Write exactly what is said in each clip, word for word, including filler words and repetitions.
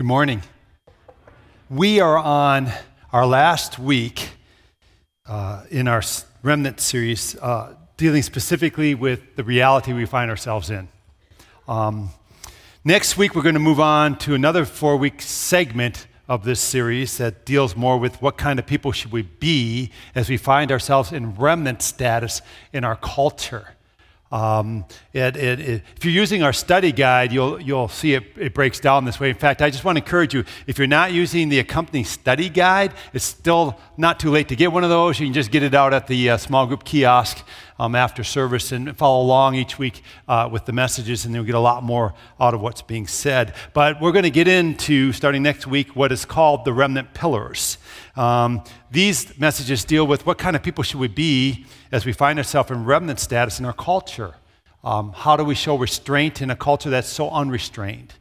Good morning. We are on our last week uh, in our Remnant series, uh, dealing specifically with the reality we find ourselves in. Um, next week, we're going to move on to another four-week segment of this series that deals more with what kind of people should we be as we find ourselves in remnant status in our culture. Um, it, it, it, if you're using our study guide, you'll you'll see it, it breaks down this way. In fact, I just want to encourage you, if you're not using the accompanying study guide, it's still not too late to get one of those. You can just get it out at the uh, small group kiosk um, after service and follow along each week uh, with the messages, and you'll get a lot more out of what's being said. But we're going to get into, starting next week, what is called the remnant pillars. Um, these messages deal with what kind of people should we be as we find ourselves in remnant status in our culture. Um, how do we show restraint in a culture that's so unrestrained?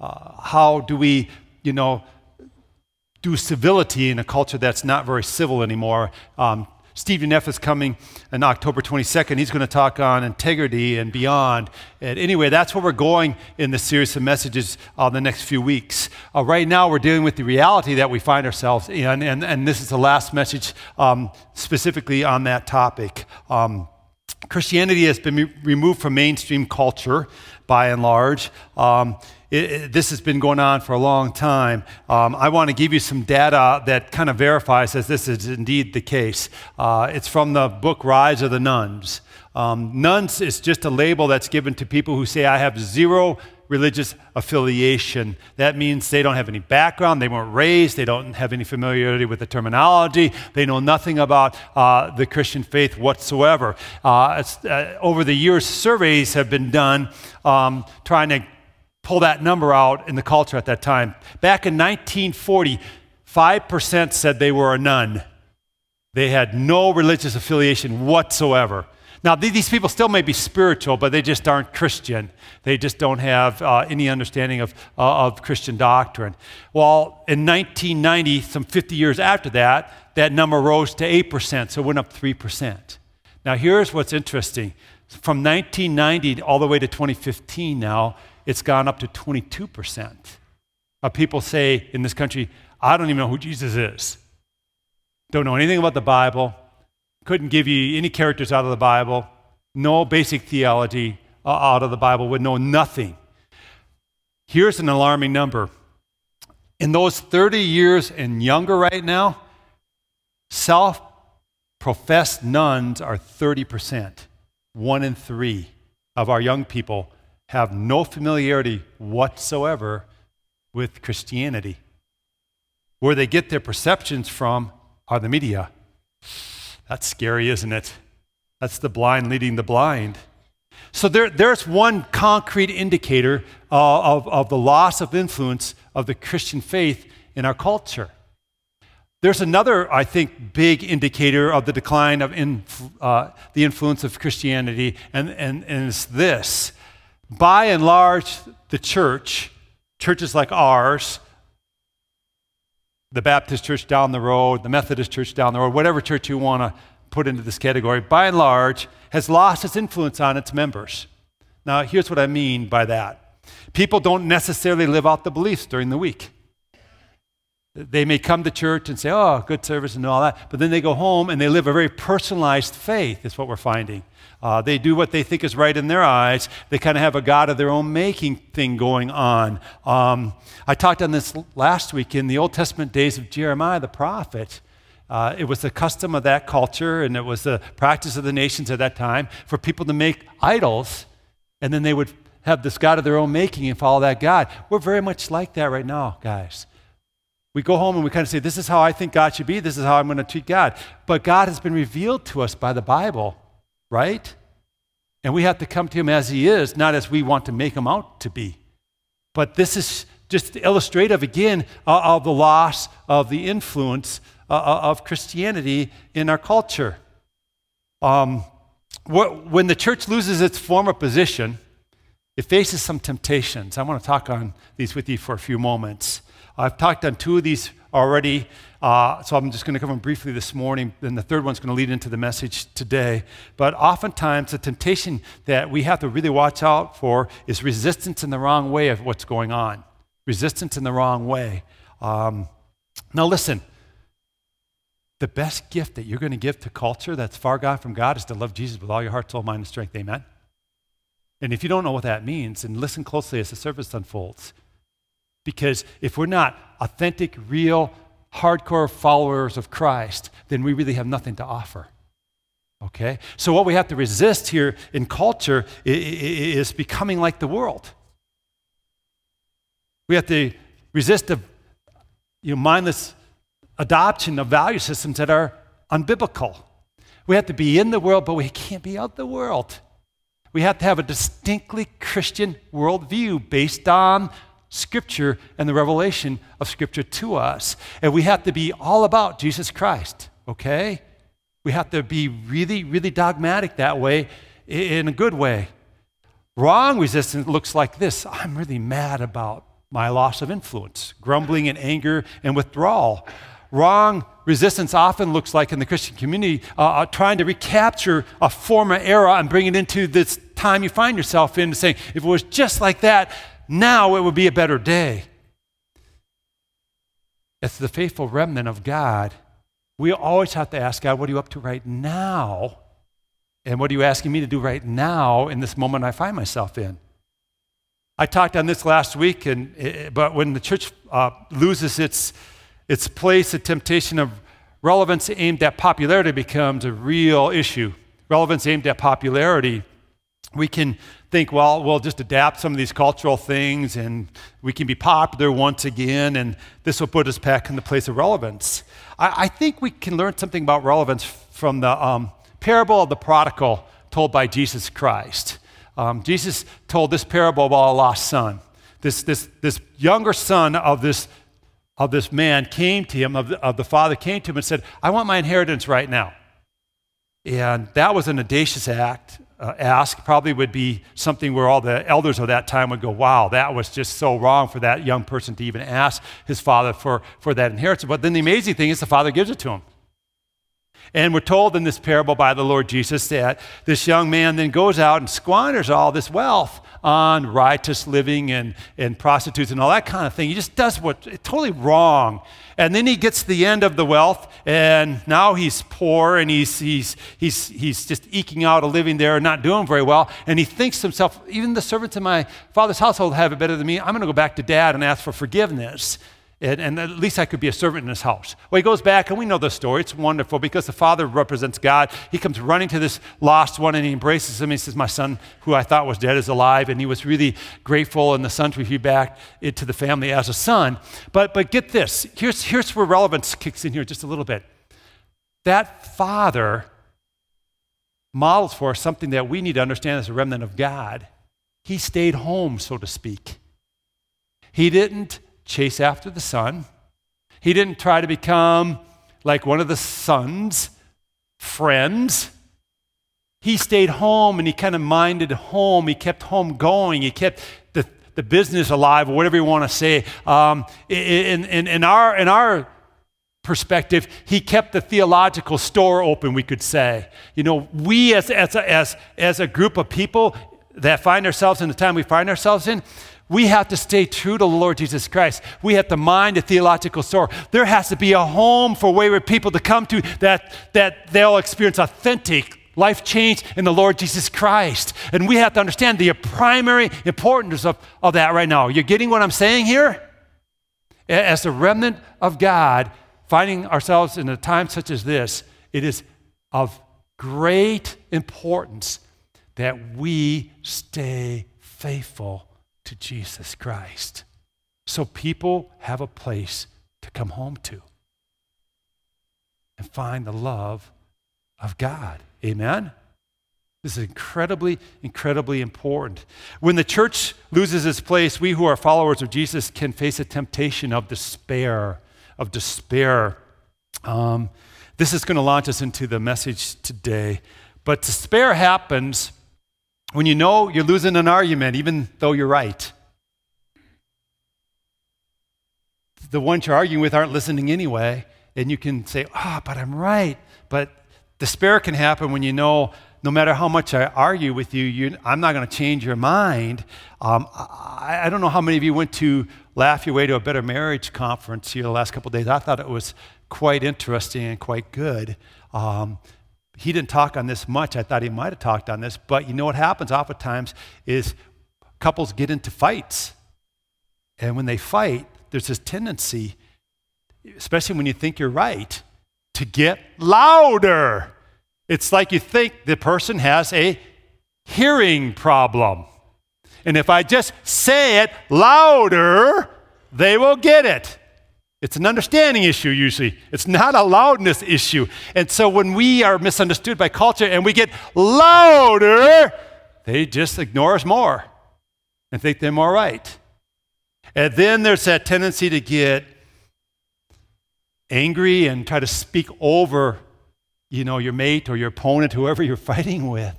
Uh, how do we, you know, do civility in a culture that's not very civil anymore? Um, Steve Deneff is coming on October twenty-second. He's going to talk on integrity and beyond. And anyway, that's where we're going in the series of messages uh, the next few weeks. Uh, right now, we're dealing with the reality that we find ourselves in, and, and this is the last message um, specifically on that topic. Um, Christianity has been re- removed from mainstream culture, by and large. Um, It, it, this has been going on for a long time. Um, I want to give you some data that kind of verifies that this is indeed the case. Uh, it's from the book Rise of the Nuns. Um, nuns is just a label that's given to people who say, I have zero religious affiliation. That means they don't have any background, they weren't raised, they don't have any familiarity with the terminology, they know nothing about uh, the Christian faith whatsoever. Uh, it's, uh, over the years, surveys have been done um, trying to pull that number out in the culture at that time. Back in nineteen forty, five percent said they were a nun. They had no religious affiliation whatsoever. Now, these people still may be spiritual, but they just aren't Christian. They just don't have uh, any understanding of, uh, of Christian doctrine. Well, in nineteen ninety, some fifty years after that, that number rose to eight percent, so it went up three percent. Now, here's what's interesting. From nineteen ninety all the way to twenty fifteen now, it's gone up to twenty-two percent of people say in this country, I don't even know who Jesus is. Don't know anything about the Bible. Couldn't give you any characters out of the Bible. No basic theology out of the Bible. Would know nothing. Here's an alarming number. In those thirty years and younger right now, self-professed nuns are thirty percent. One in three of our young people have no familiarity whatsoever with Christianity. Where they get their perceptions from are the media. That's scary, isn't it? That's the blind leading the blind. So there, there's one concrete indicator uh, of, of the loss of influence of the Christian faith in our culture. There's another, I think, big indicator of the decline of inf- uh, the influence of Christianity, and, and, and it's this. By and large, the church, churches like ours, the Baptist church down the road, the Methodist church down the road, whatever church you want to put into this category, by and large, has lost its influence on its members. Now, here's what I mean by that. People don't necessarily live out the beliefs during the week. They may come to church and say, oh, good service and all that, but then they go home and they live a very personalized faith, is what we're finding. Uh, they do what they think is right in their eyes. They kind of have a God of their own making thing going on. Um, I talked on this last week in the Old Testament days of Jeremiah the prophet. Uh, it was the custom of that culture, and it was the practice of the nations at that time for people to make idols, and then they would have this God of their own making and follow that God. We're very much like that right now, guys. We go home and we kind of say, this is how I think God should be, this is how I'm going to treat God. But God has been revealed to us by the Bible, right? And we have to come to him as he is, not as we want to make him out to be. But this is just illustrative, again, uh, of the loss of the influence uh, of Christianity in our culture. Um, wh- when the church loses its former position, it faces some temptations. I want to talk on these with you for a few moments. I've talked on two of these already, uh, so I'm just going to cover them briefly this morning, and the third one's going to lead into the message today. But oftentimes, the temptation that we have to really watch out for is resistance in the wrong way of what's going on. resistance in the wrong way. Um, now listen, the best gift that you're going to give to culture that's far gone from God is to love Jesus with all your heart, soul, mind, and strength. Amen? And if you don't know what that means, and listen closely as the service unfolds, because if we're not authentic, real, hardcore followers of Christ, then we really have nothing to offer. Okay? So what we have to resist here in culture is becoming like the world. We have to resist the you know, mindless adoption of value systems that are unbiblical. We have to be in the world, but we can't be out the world. We have to have a distinctly Christian worldview based on Scripture and the revelation of Scripture to us. And we have to be all about Jesus Christ, okay? We have to be really, really dogmatic that way, in a good way. Wrong resistance looks like this. I'm really mad about my loss of influence, grumbling and anger and withdrawal. Wrong resistance often looks like in the Christian community, uh, trying to recapture a former era and bring it into this time you find yourself in, saying, if it was just like that, now it would be a better day. As the faithful remnant of God, we always have to ask God, what are you up to right now? And what are you asking me to do right now in this moment I find myself in? I talked on this last week, and but when the church uh, loses its its place, the temptation of relevance aimed at popularity becomes a real issue. Relevance aimed at popularity. We can think, well, we'll just adapt some of these cultural things and we can be popular once again, and this will put us back in the place of relevance. I, I think we can learn something about relevance from the um, parable of the prodigal told by Jesus Christ. Um, Jesus told this parable about a lost son. This this this younger son of this of this man came to him, of the, of the father came to him and said, I want my inheritance right now. And that was an audacious act, uh, ask, probably would be something where all the elders of that time would go, wow, that was just so wrong for that young person to even ask his father for, for that inheritance. But then the amazing thing is the father gives it to him. And we're told in this parable by the Lord Jesus that this young man then goes out and squanders all this wealth on riotous living and, and prostitutes and all that kind of thing. He just does what's totally wrong. And then he gets to the end of the wealth, and now he's poor, and he's, he's, he's, he's just eking out a living there and not doing very well. And he thinks to himself, even the servants in my father's household have it better than me. I'm going to go back to dad and ask for forgiveness. And, and at least I could be a servant in his house. Well, he goes back, and we know the story. It's wonderful because the father represents God. He comes running to this lost one, and he embraces him. He says, my son, who I thought was dead, is alive. And he was really grateful, and the son would be back to the family as a son. But but get this. Here's, here's where relevance kicks in here just a little bit. That father models for us something that we need to understand as a remnant of God. He stayed home, so to speak. He didn't chase after the son. He didn't try to become like one of the son's friends. He stayed home, and he kind of minded home. He kept home going. He kept the, the business alive, or whatever you want to say. Um, in, in, in, our, in our perspective, he kept the theological store open, we could say. You know, we as, as, a, as, as a group of people that find ourselves in the time we find ourselves in, we have to stay true to the Lord Jesus Christ. We have to mind a theological store. There has to be a home for wayward people to come to that, that they'll experience authentic life change in the Lord Jesus Christ. And we have to understand the primary importance of, of that right now. You're getting what I'm saying here? As a remnant of God, finding ourselves in a time such as this, it is of great importance that we stay faithful to Jesus Christ, so people have a place to come home to and find the love of God. Amen? This is incredibly, incredibly important. When the church loses its place, we who are followers of Jesus can face a temptation of despair, of despair. Um, this is going to launch us into the message today. But despair happens when you know you're losing an argument, even though you're right. The ones you're arguing with aren't listening anyway, and you can say, ah, oh, but I'm right. But despair can happen when you know no matter how much I argue with you, you I'm not going to change your mind. Um, I, I don't know how many of you went to Laugh Your Way to a Better Marriage conference here the last couple of days. I thought it was quite interesting and quite good. Um, he didn't talk on this much. I thought he might have talked on this, but you know what happens oftentimes is couples get into fights. And when they fight, there's this tendency, especially when you think you're right, to get louder. It's like you think the person has a hearing problem. And if I just say it louder, they will get it. It's an understanding issue usually. It's not a loudness issue. And so when we are misunderstood by culture and we get louder, they just ignore us more and think they're more right. And then there's that tendency to get angry and try to speak over, you know, your mate or your opponent, whoever you're fighting with.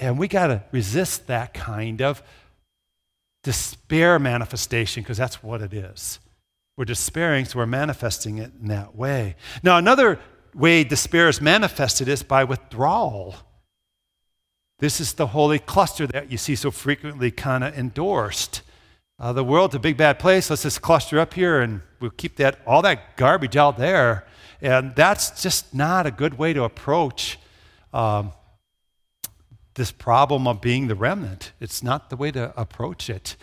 And we got to resist that kind of despair manifestation, because that's what it is. We're despairing, so we're manifesting it in that way. Now, another way despair is manifested is by withdrawal. This is the holy cluster that you see so frequently kind of endorsed. Uh, the world's a big bad place. Let's just cluster up here and we'll keep that all that garbage out there. And that's just not a good way to approach um, this problem of being the remnant. It's not the way to approach it.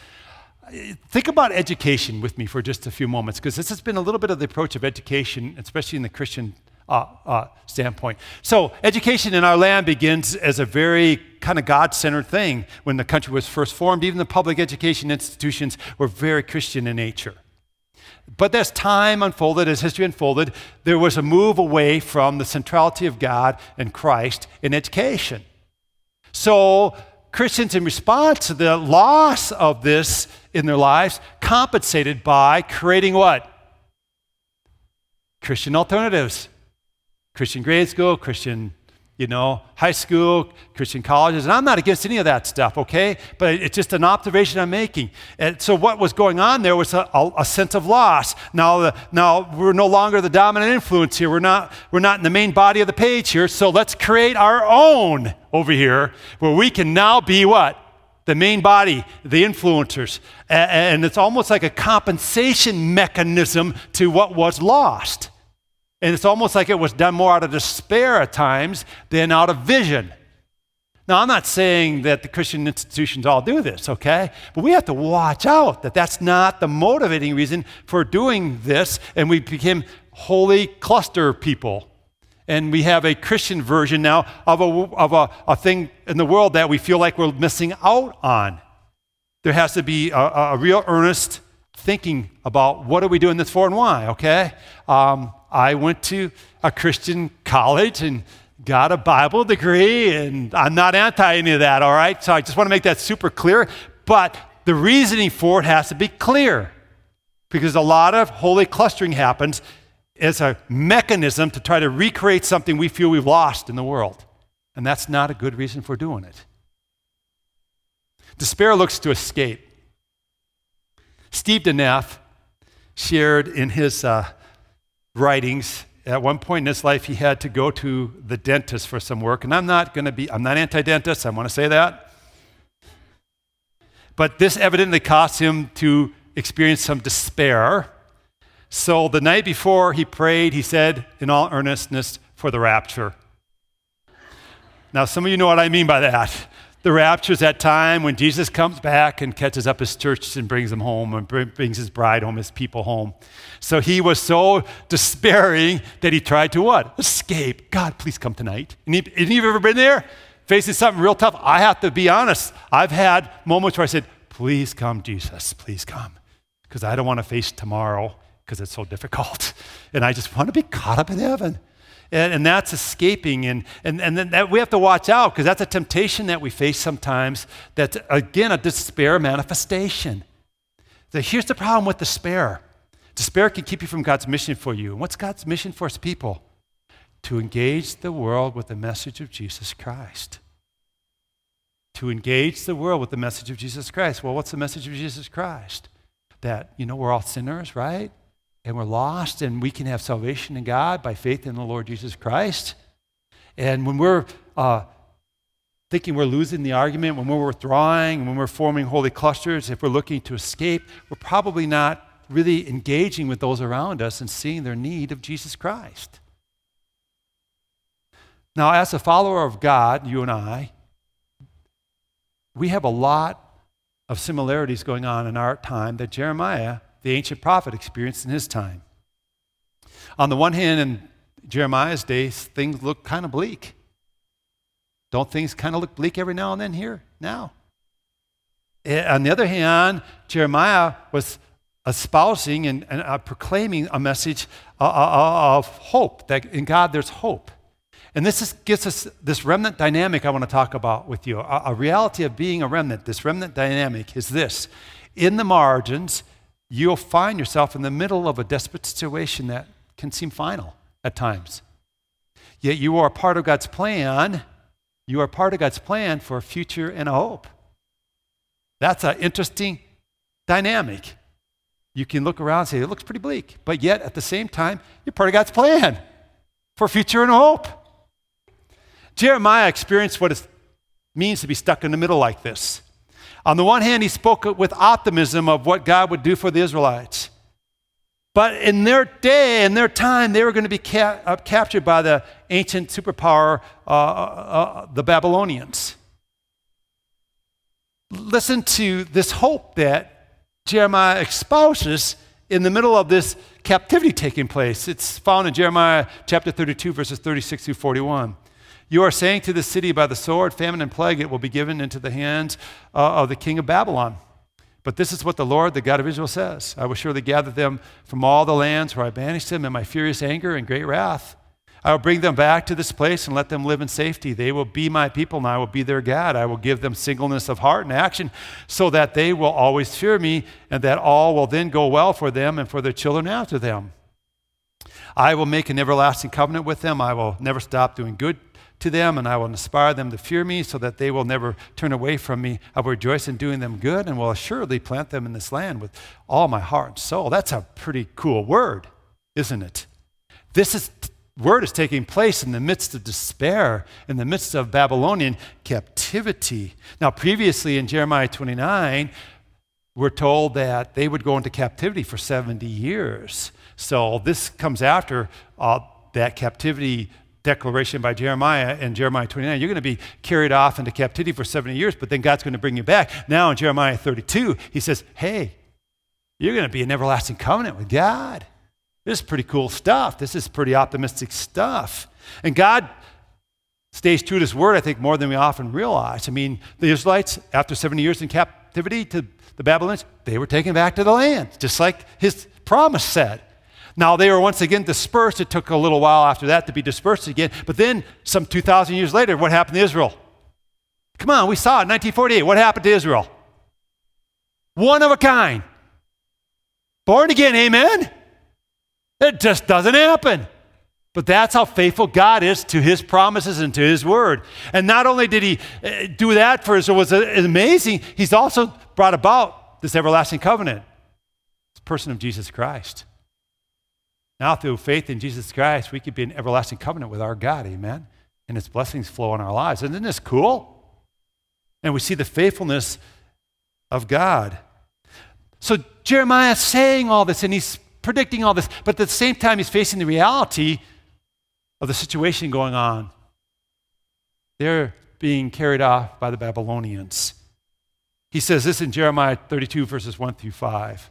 Think about education with me for just a few moments, because this has been a little bit of the approach of education, especially in the Christian uh, uh, standpoint. So education in our land begins as a very kind of God-centered thing. When the country was first formed, even the public education institutions were very Christian in nature. But as time unfolded, as history unfolded, there was a move away from the centrality of God and Christ in education. So Christians, in response to the loss of this in their lives, compensated by creating what? Christian alternatives. Christian grade school, Christian, you know, high school, Christian colleges. And I'm not against any of that stuff, okay? But it's just an observation I'm making. And so what was going on there was a, a, a sense of loss. Now, the, now we're no longer the dominant influence here. We're not, we're not in the main body of the page here. So let's create our own over here, where we can now be what? The main body, the influencers. And it's almost like a compensation mechanism to what was lost. And it's almost like it was done more out of despair at times than out of vision. Now, I'm not saying that the Christian institutions all do this, okay? But we have to watch out that that's not the motivating reason for doing this, and we became holy cluster people. And we have a Christian version now of a of a, a thing in the world that we feel like we're missing out on. There has to be a, a real earnest thinking about what are we doing this for and why, okay? Um, I went to a Christian college and got a Bible degree, and I'm not anti any of that, all right? So I just want to make that super clear. But the reasoning for it has to be clear, because a lot of holy clustering happens as a mechanism to try to recreate something we feel we've lost in the world. And that's not a good reason for doing it. Despair looks to escape. Steve Deneff shared in his uh, writings, at one point in his life, he had to go to the dentist for some work. And I'm not going to be, I'm not anti-dentist, I want to say that. But this evidently caused him to experience some despair. So the night before he prayed, he said, in all earnestness, for the rapture. Now, some of you know what I mean by that. The rapture is that time when Jesus comes back and catches up his church and brings them home, and brings his bride home, his people home. So he was so despairing that he tried to what? Escape. God, please come tonight. And have you ever been there? Facing something real tough? I have to be honest. I've had moments where I said, please come, Jesus, please come, because I don't want to face tomorrow, because it's so difficult. And I just want to be caught up in heaven. And, and that's escaping. And, and, and then that we have to watch out, because that's a temptation that we face sometimes. That's, again, a despair manifestation. So here's the problem with despair. Despair can keep you from God's mission for you. And what's God's mission for his people? To engage the world with the message of Jesus Christ. To engage the world with the message of Jesus Christ. Well, what's the message of Jesus Christ? That, you know, we're all sinners, right? And we're lost, and we can have salvation in God by faith in the Lord Jesus Christ. And when we're uh, thinking we're losing the argument, when we're withdrawing, when we're forming holy clusters, if we're looking to escape, we're probably not really engaging with those around us and seeing their need of Jesus Christ. Now, as a follower of God, you and I, we have a lot of similarities going on in our time that Jeremiah, the ancient prophet, experienced in his time. On the one hand, in Jeremiah's days, things look kind of bleak. Don't things kind of look bleak every now and then here, now? On the other hand, Jeremiah was espousing and, and uh, proclaiming a message uh, uh, of hope, that in God there's hope. And this is, gets us this remnant dynamic I want to talk about with you. A, a reality of being a remnant, this remnant dynamic is this. In the margins, you'll find yourself in the middle of a desperate situation that can seem final at times. Yet you are part of God's plan. You are part of God's plan for a future and a hope. That's an interesting dynamic. You can look around and say, it looks pretty bleak. But yet, at the same time, you're part of God's plan for a future and a hope. Jeremiah experienced what it means to be stuck in the middle like this. On the one hand, he spoke with optimism of what God would do for the Israelites. But in their day, in their time, they were going to be ca- uh, captured by the ancient superpower, uh, uh, uh, the Babylonians. Listen to this hope that Jeremiah espouses in the middle of this captivity taking place. It's found in Jeremiah chapter thirty-two, verses thirty-six through forty-one. You are saying to the city, by the sword, famine, and plague, it will be given into the hands uh, of the king of Babylon. But this is what the Lord, the God of Israel, says. I will surely gather them from all the lands where I banished them in my furious anger and great wrath. I will bring them back to this place and let them live in safety. They will be my people, and I will be their God. I will give them singleness of heart and action, so that they will always fear me, and that all will then go well for them and for their children after them. I will make an everlasting covenant with them. I will never stop doing good to them, and I will inspire them to fear me, so that they will never turn away from me. I will rejoice in doing them good, and will assuredly plant them in this land with all my heart and soul. That's a pretty cool word, isn't it? This is, word is taking place in the midst of despair, in the midst of Babylonian captivity. Now, previously in Jeremiah twenty-nine, we're told that they would go into captivity for seventy years. So this comes after uh, that captivity declaration by Jeremiah in Jeremiah twenty-nine. You're going to be carried off into captivity for seventy years, but then God's going to bring you back. Now in Jeremiah thirty-two, he says, hey, you're going to be in everlasting covenant with God. This is pretty cool stuff. This is pretty optimistic stuff. And God stays true to his word, I think, more than we often realize. I mean, the Israelites, after seventy years in captivity to the Babylonians, they were taken back to the land, just like his promise said. Now, they were once again dispersed. It took a little while after that to be dispersed again. But then, some two thousand years later, what happened to Israel? Come on, we saw it in nineteen forty-eight. What happened to Israel? One of a kind. Born again, amen? It just doesn't happen. But that's how faithful God is to his promises and to his word. And not only did he do that for Israel, it was amazing, he's also brought about this everlasting covenant, the person of Jesus Christ. Now through faith in Jesus Christ, we could be in everlasting covenant with our God, amen? And his blessings flow in our lives. Isn't this cool? And we see the faithfulness of God. So Jeremiah is saying all this, and he's predicting all this, but at the same time, he's facing the reality of the situation going on. They're being carried off by the Babylonians. He says this in Jeremiah thirty-two, verses one through five.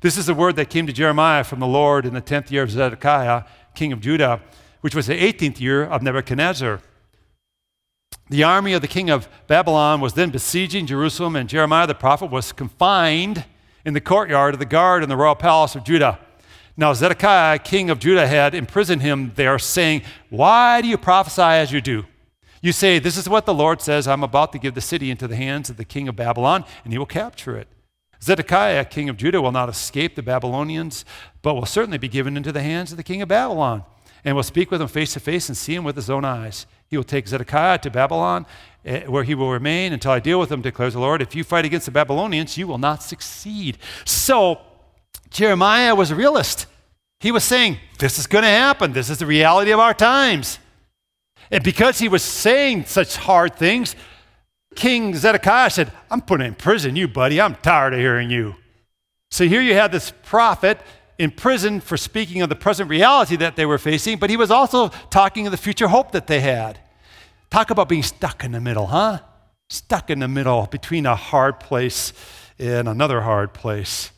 This is the word that came to Jeremiah from the Lord in the tenth year of Zedekiah, king of Judah, which was the eighteenth year of Nebuchadnezzar. The army of the king of Babylon was then besieging Jerusalem, and Jeremiah the prophet was confined in the courtyard of the guard in the royal palace of Judah. Now Zedekiah, king of Judah, had imprisoned him there, saying, why do you prophesy as you do? You say, this is what the Lord says, I'm about to give the city into the hands of the king of Babylon, and he will capture it. Zedekiah, king of Judah, will not escape the Babylonians, but will certainly be given into the hands of the king of Babylon, and will speak with him face to face and see him with his own eyes. He will take Zedekiah to Babylon, where he will remain until I deal with him, declares the Lord. If you fight against the Babylonians, you will not succeed. So Jeremiah was a realist. He was saying, this is going to happen. This is the reality of our times. And because he was saying such hard things, King Zedekiah said, I'm putting in prison you, buddy. I'm tired of hearing you. So here you have this prophet in prison for speaking of the present reality that they were facing, but he was also talking of the future hope that they had. Talk about being stuck in the middle, huh? Stuck in the middle between a hard place and another hard place.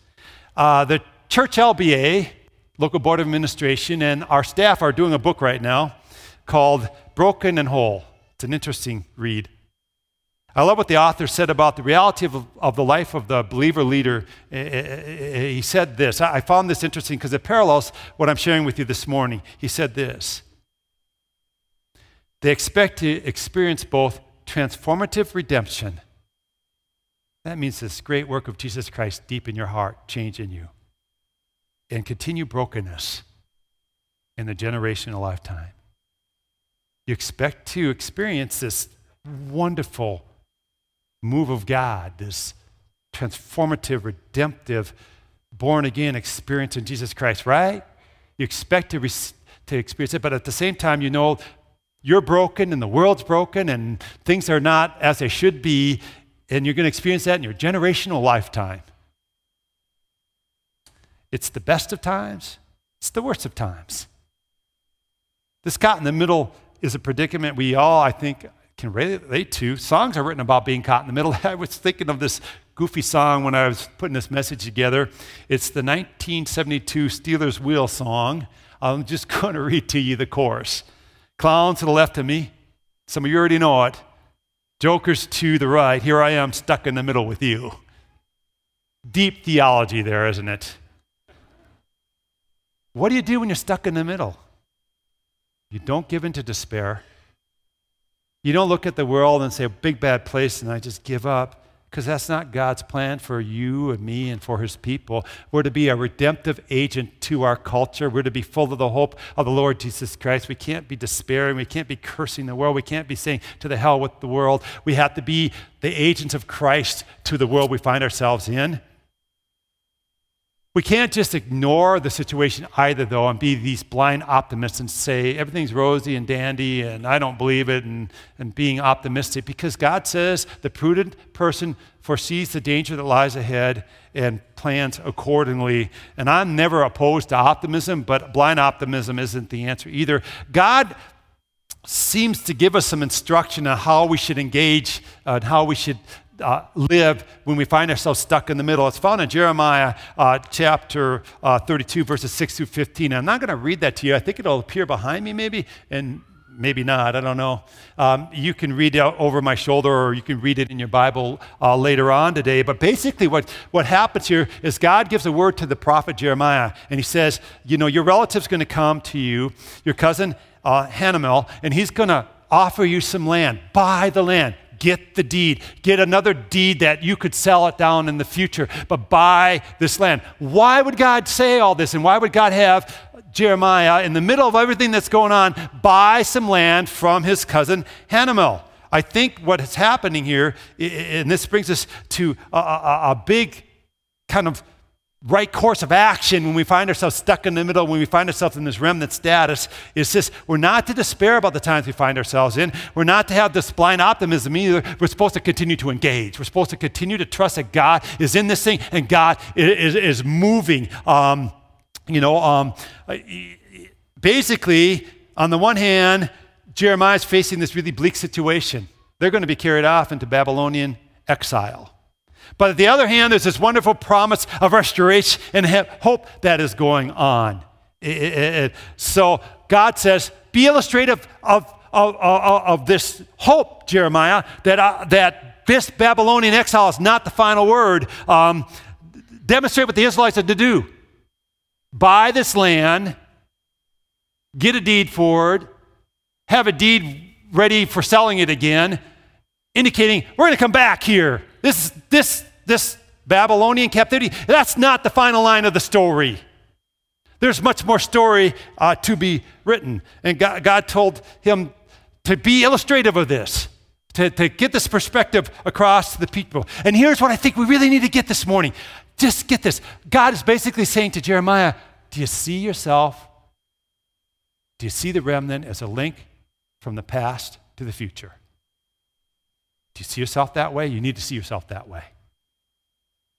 Uh, the Church L B A, Local Board of Administration, and our staff are doing a book right now called Broken and Whole. It's an interesting read. I love what the author said about the reality of, of the life of the believer leader. He said this. I found this interesting because it parallels what I'm sharing with you this morning. He said this. They expect to experience both transformative redemption. That means this great work of Jesus Christ deep in your heart, change in you, and continue brokenness in the generation of a lifetime. You expect to experience this wonderful move of God, this transformative, redemptive, born-again experience in Jesus Christ, right? You expect to, re- to experience it, but at the same time, you know you're broken and the world's broken and things are not as they should be, and you're going to experience that in your generational lifetime. It's the best of times. It's the worst of times. This caught in the middle is a predicament we all, I think, can relate to. Songs are written about being caught in the middle. I was thinking of this goofy song when I was putting this message together. It's the nineteen seventy-two Stealers Wheel song. I'm just going to read to you the chorus. Clowns to the left of me. Some of you already know it. Jokers to the right. Here I am stuck in the middle with you. Deep theology there, isn't it? What do you do when you're stuck in the middle? You don't give in to despair. You don't look at the world and say, big bad place, and I just give up, because that's not God's plan for you and me and for his people. We're to be a redemptive agent to our culture. We're to be full of the hope of the Lord Jesus Christ. We can't be despairing. We can't be cursing the world. We can't be saying, to the hell with the world. We have to be the agents of Christ to the world we find ourselves in. We can't just ignore the situation either, though, and be these blind optimists and say, everything's rosy and dandy, and I don't believe it, and, and being optimistic, because God says the prudent person foresees the danger that lies ahead and plans accordingly. And I'm never opposed to optimism, but blind optimism isn't the answer either. God seems to give us some instruction on how we should engage uh, and how we should Uh, live when we find ourselves stuck in the middle. It's found in Jeremiah uh, chapter uh, thirty-two, verses six through fifteen. I'm not going to read that to you. I think it'll appear behind me maybe, and maybe not. I don't know. Um, you can read it over my shoulder, or you can read it in your Bible uh, later on today. But basically what, what happens here is God gives a word to the prophet Jeremiah, and he says, you know, your relative's going to come to you, your cousin uh, Hanamel, and he's going to offer you some land. Buy the land. Get the deed. Get another deed that you could sell it down in the future, but buy this land. Why would God say all this? And why would God have Jeremiah, in the middle of everything that's going on, buy some land from his cousin Hanamel? I think what is happening here, and this brings us to a, a, a big kind of right course of action when we find ourselves stuck in the middle, when we find ourselves in this remnant status, is this: we're not to despair about the times we find ourselves in. We're not to have this blind optimism either. We're supposed to continue to engage. We're supposed to continue to trust that God is in this thing and God is, is moving. Um, you know, um, basically, on the one hand, Jeremiah's facing this really bleak situation. They're going to be carried off into Babylonian exile. But on the other hand, there's this wonderful promise of restoration and hope that is going on. It, it, it, so God says, be illustrative of, of, of, of this hope, Jeremiah, that, uh, that this Babylonian exile is not the final word. Um, demonstrate what the Israelites had to do. Buy this land, get a deed for it, have a deed ready for selling it again, indicating we're going to come back here. This, this, this Babylonian captivity, that's not the final line of the story. There's much more story uh, to be written. And God, God told him to be illustrative of this, to, to get this perspective across to the people. And here's what I think we really need to get this morning. Just get this. God is basically saying to Jeremiah, do you see yourself? Do you see the remnant as a link from the past to the future? Do you see yourself that way? You need to see yourself that way.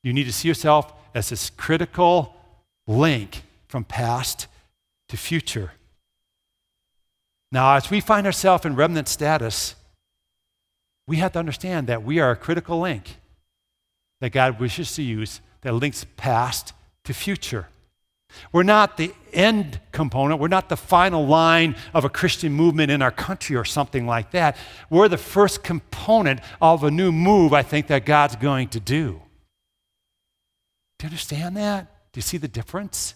You need to see yourself as this critical link from past to future. Now, as we find ourselves in remnant status, we have to understand that we are a critical link that God wishes to use that links past to future. We're not the end component. We're not the final line of a Christian movement in our country or something like that. We're the first component of a new move, I think, that God's going to do. Do you understand that? Do you see the difference?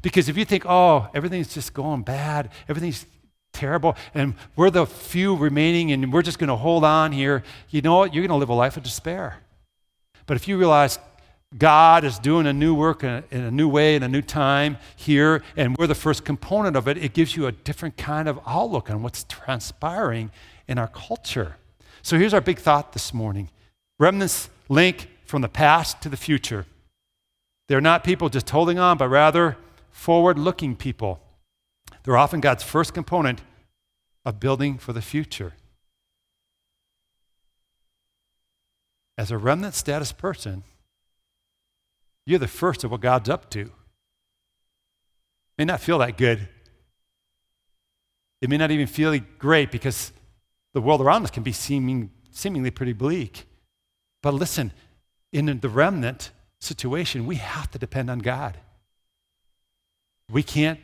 Because if you think, oh, everything's just going bad, everything's terrible, and we're the few remaining, and we're just going to hold on here, you know what? You're going to live a life of despair. But if you realize God is doing a new work in a, in a new way, in a new time here, and we're the first component of it, it gives you a different kind of outlook on what's transpiring in our culture. So here's our big thought this morning. Remnants link from the past to the future. They're not people just holding on, but rather forward-looking people. They're often God's first component of building for the future. As a remnant status person, you're the first of what God's up to. It may not feel that good. It may not even feel great because the world around us can be seeming, seemingly pretty bleak. But listen, in the remnant situation, we have to depend on God. We can't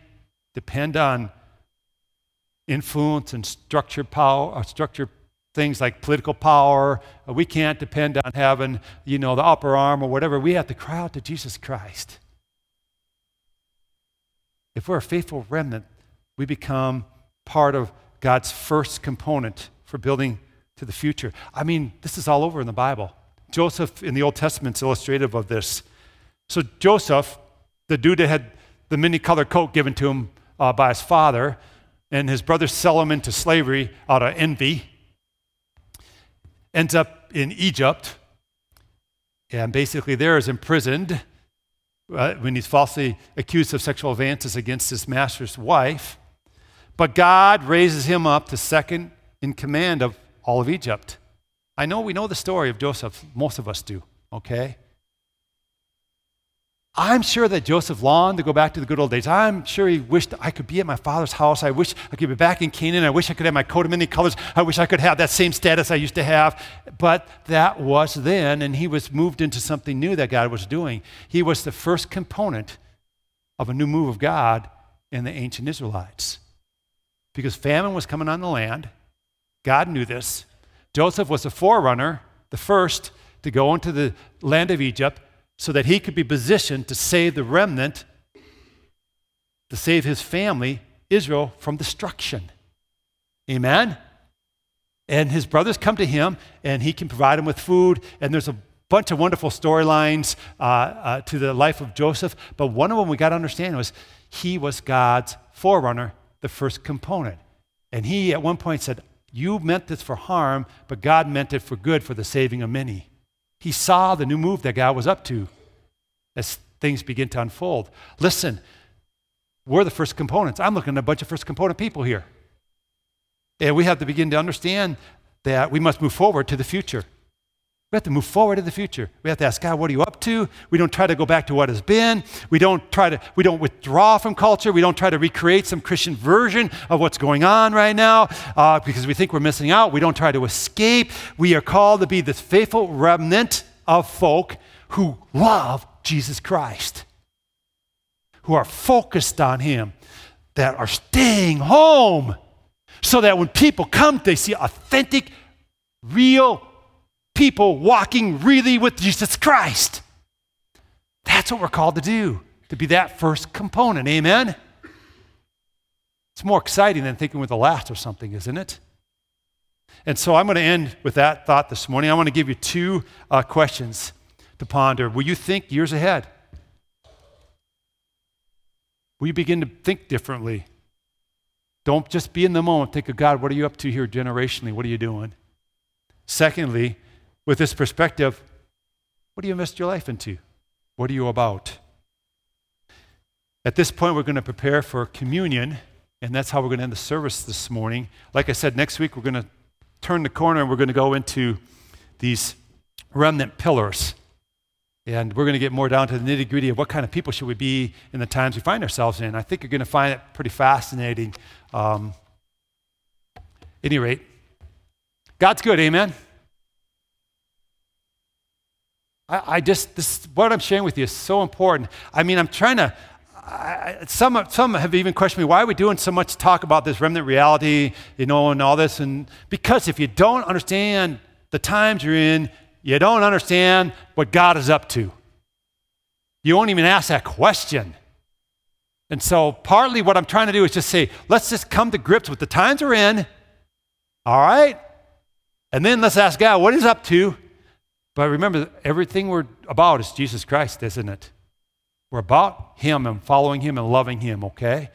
depend on influence and structured power, or structured things like political power. We can't depend on having, you know, the upper arm or whatever. We have to cry out to Jesus Christ. If we're a faithful remnant, we become part of God's first component for building to the future. I mean, this is all over in the Bible. Joseph in the Old Testament is illustrative of this. So Joseph, the dude that had the many-colored coat given to him uh, by his father, and his brothers sell him into slavery out of envy, ends up in Egypt, and basically there is imprisoned uh, when he's falsely accused of sexual advances against his master's wife. But God raises him up to second in command of all of Egypt. I know we know the story of Joseph, most of us do, okay? I'm sure that Joseph longed to go back to the good old days. I'm sure he wished I could be at my father's house. I wish I could be back in Canaan. I wish I could have my coat of many colors. I wish I could have that same status I used to have. But that was then, and he was moved into something new that God was doing. He was the first component of a new move of God in the ancient Israelites. Because famine was coming on the land. God knew this. Joseph was the forerunner, the first, to go into the land of Egypt, so that he could be positioned to save the remnant, to save his family, Israel, from destruction. Amen? And his brothers come to him, and he can provide them with food, and there's a bunch of wonderful storylines uh, uh, to the life of Joseph, but one of them we got to understand was he was God's forerunner, the first component. And he at one point said, you meant this for harm, but God meant it for good, for the saving of many. He saw the new move that God was up to as things begin to unfold. Listen, we're the first components. I'm looking at a bunch of first component people here. And we have to begin to understand that we must move forward to the future. We have to move forward to the future. We have to ask God, what are you up to? We don't try to go back to what has been. We don't try to, we don't withdraw from culture. We don't try to recreate some Christian version of what's going on right now uh, because we think we're missing out. We don't try to escape. We are called to be this faithful remnant of folk who love Jesus Christ, who are focused on him, that are staying home so that when people come, they see authentic, real people walking really with Jesus Christ. That's what we're called to do, to be that first component. Amen? It's more exciting than thinking with the last or something, isn't it? And so I'm going to end with that thought this morning. I want to give you two uh, questions to ponder. Will you think years ahead? Will you begin to think differently? Don't just be in the moment. Think of God, what are you up to here generationally? What are you doing? Secondly, with this perspective, what do you invest your life into? What are you about? At this point, we're going to prepare for communion, and that's how we're going to end the service this morning. Like I said, next week, we're going to turn the corner, and we're going to go into these remnant pillars. And we're going to get more down to the nitty-gritty of what kind of people should we be in the times we find ourselves in. I think you're going to find it pretty fascinating. Um, at any rate, God's good, amen? I, I just, this, what I'm sharing with you is so important. I mean, I'm trying to, I, some, some have even questioned me, why are we doing so much talk about this remnant reality, you know, and all this? And because if you don't understand the times you're in, you don't understand what God is up to. You won't even ask that question. And so partly what I'm trying to do is just say, let's just come to grips with the times we're in, all right? And then let's ask God, what is up to? But remember, everything we're about is Jesus Christ, isn't it? We're about Him and following Him and loving Him, okay?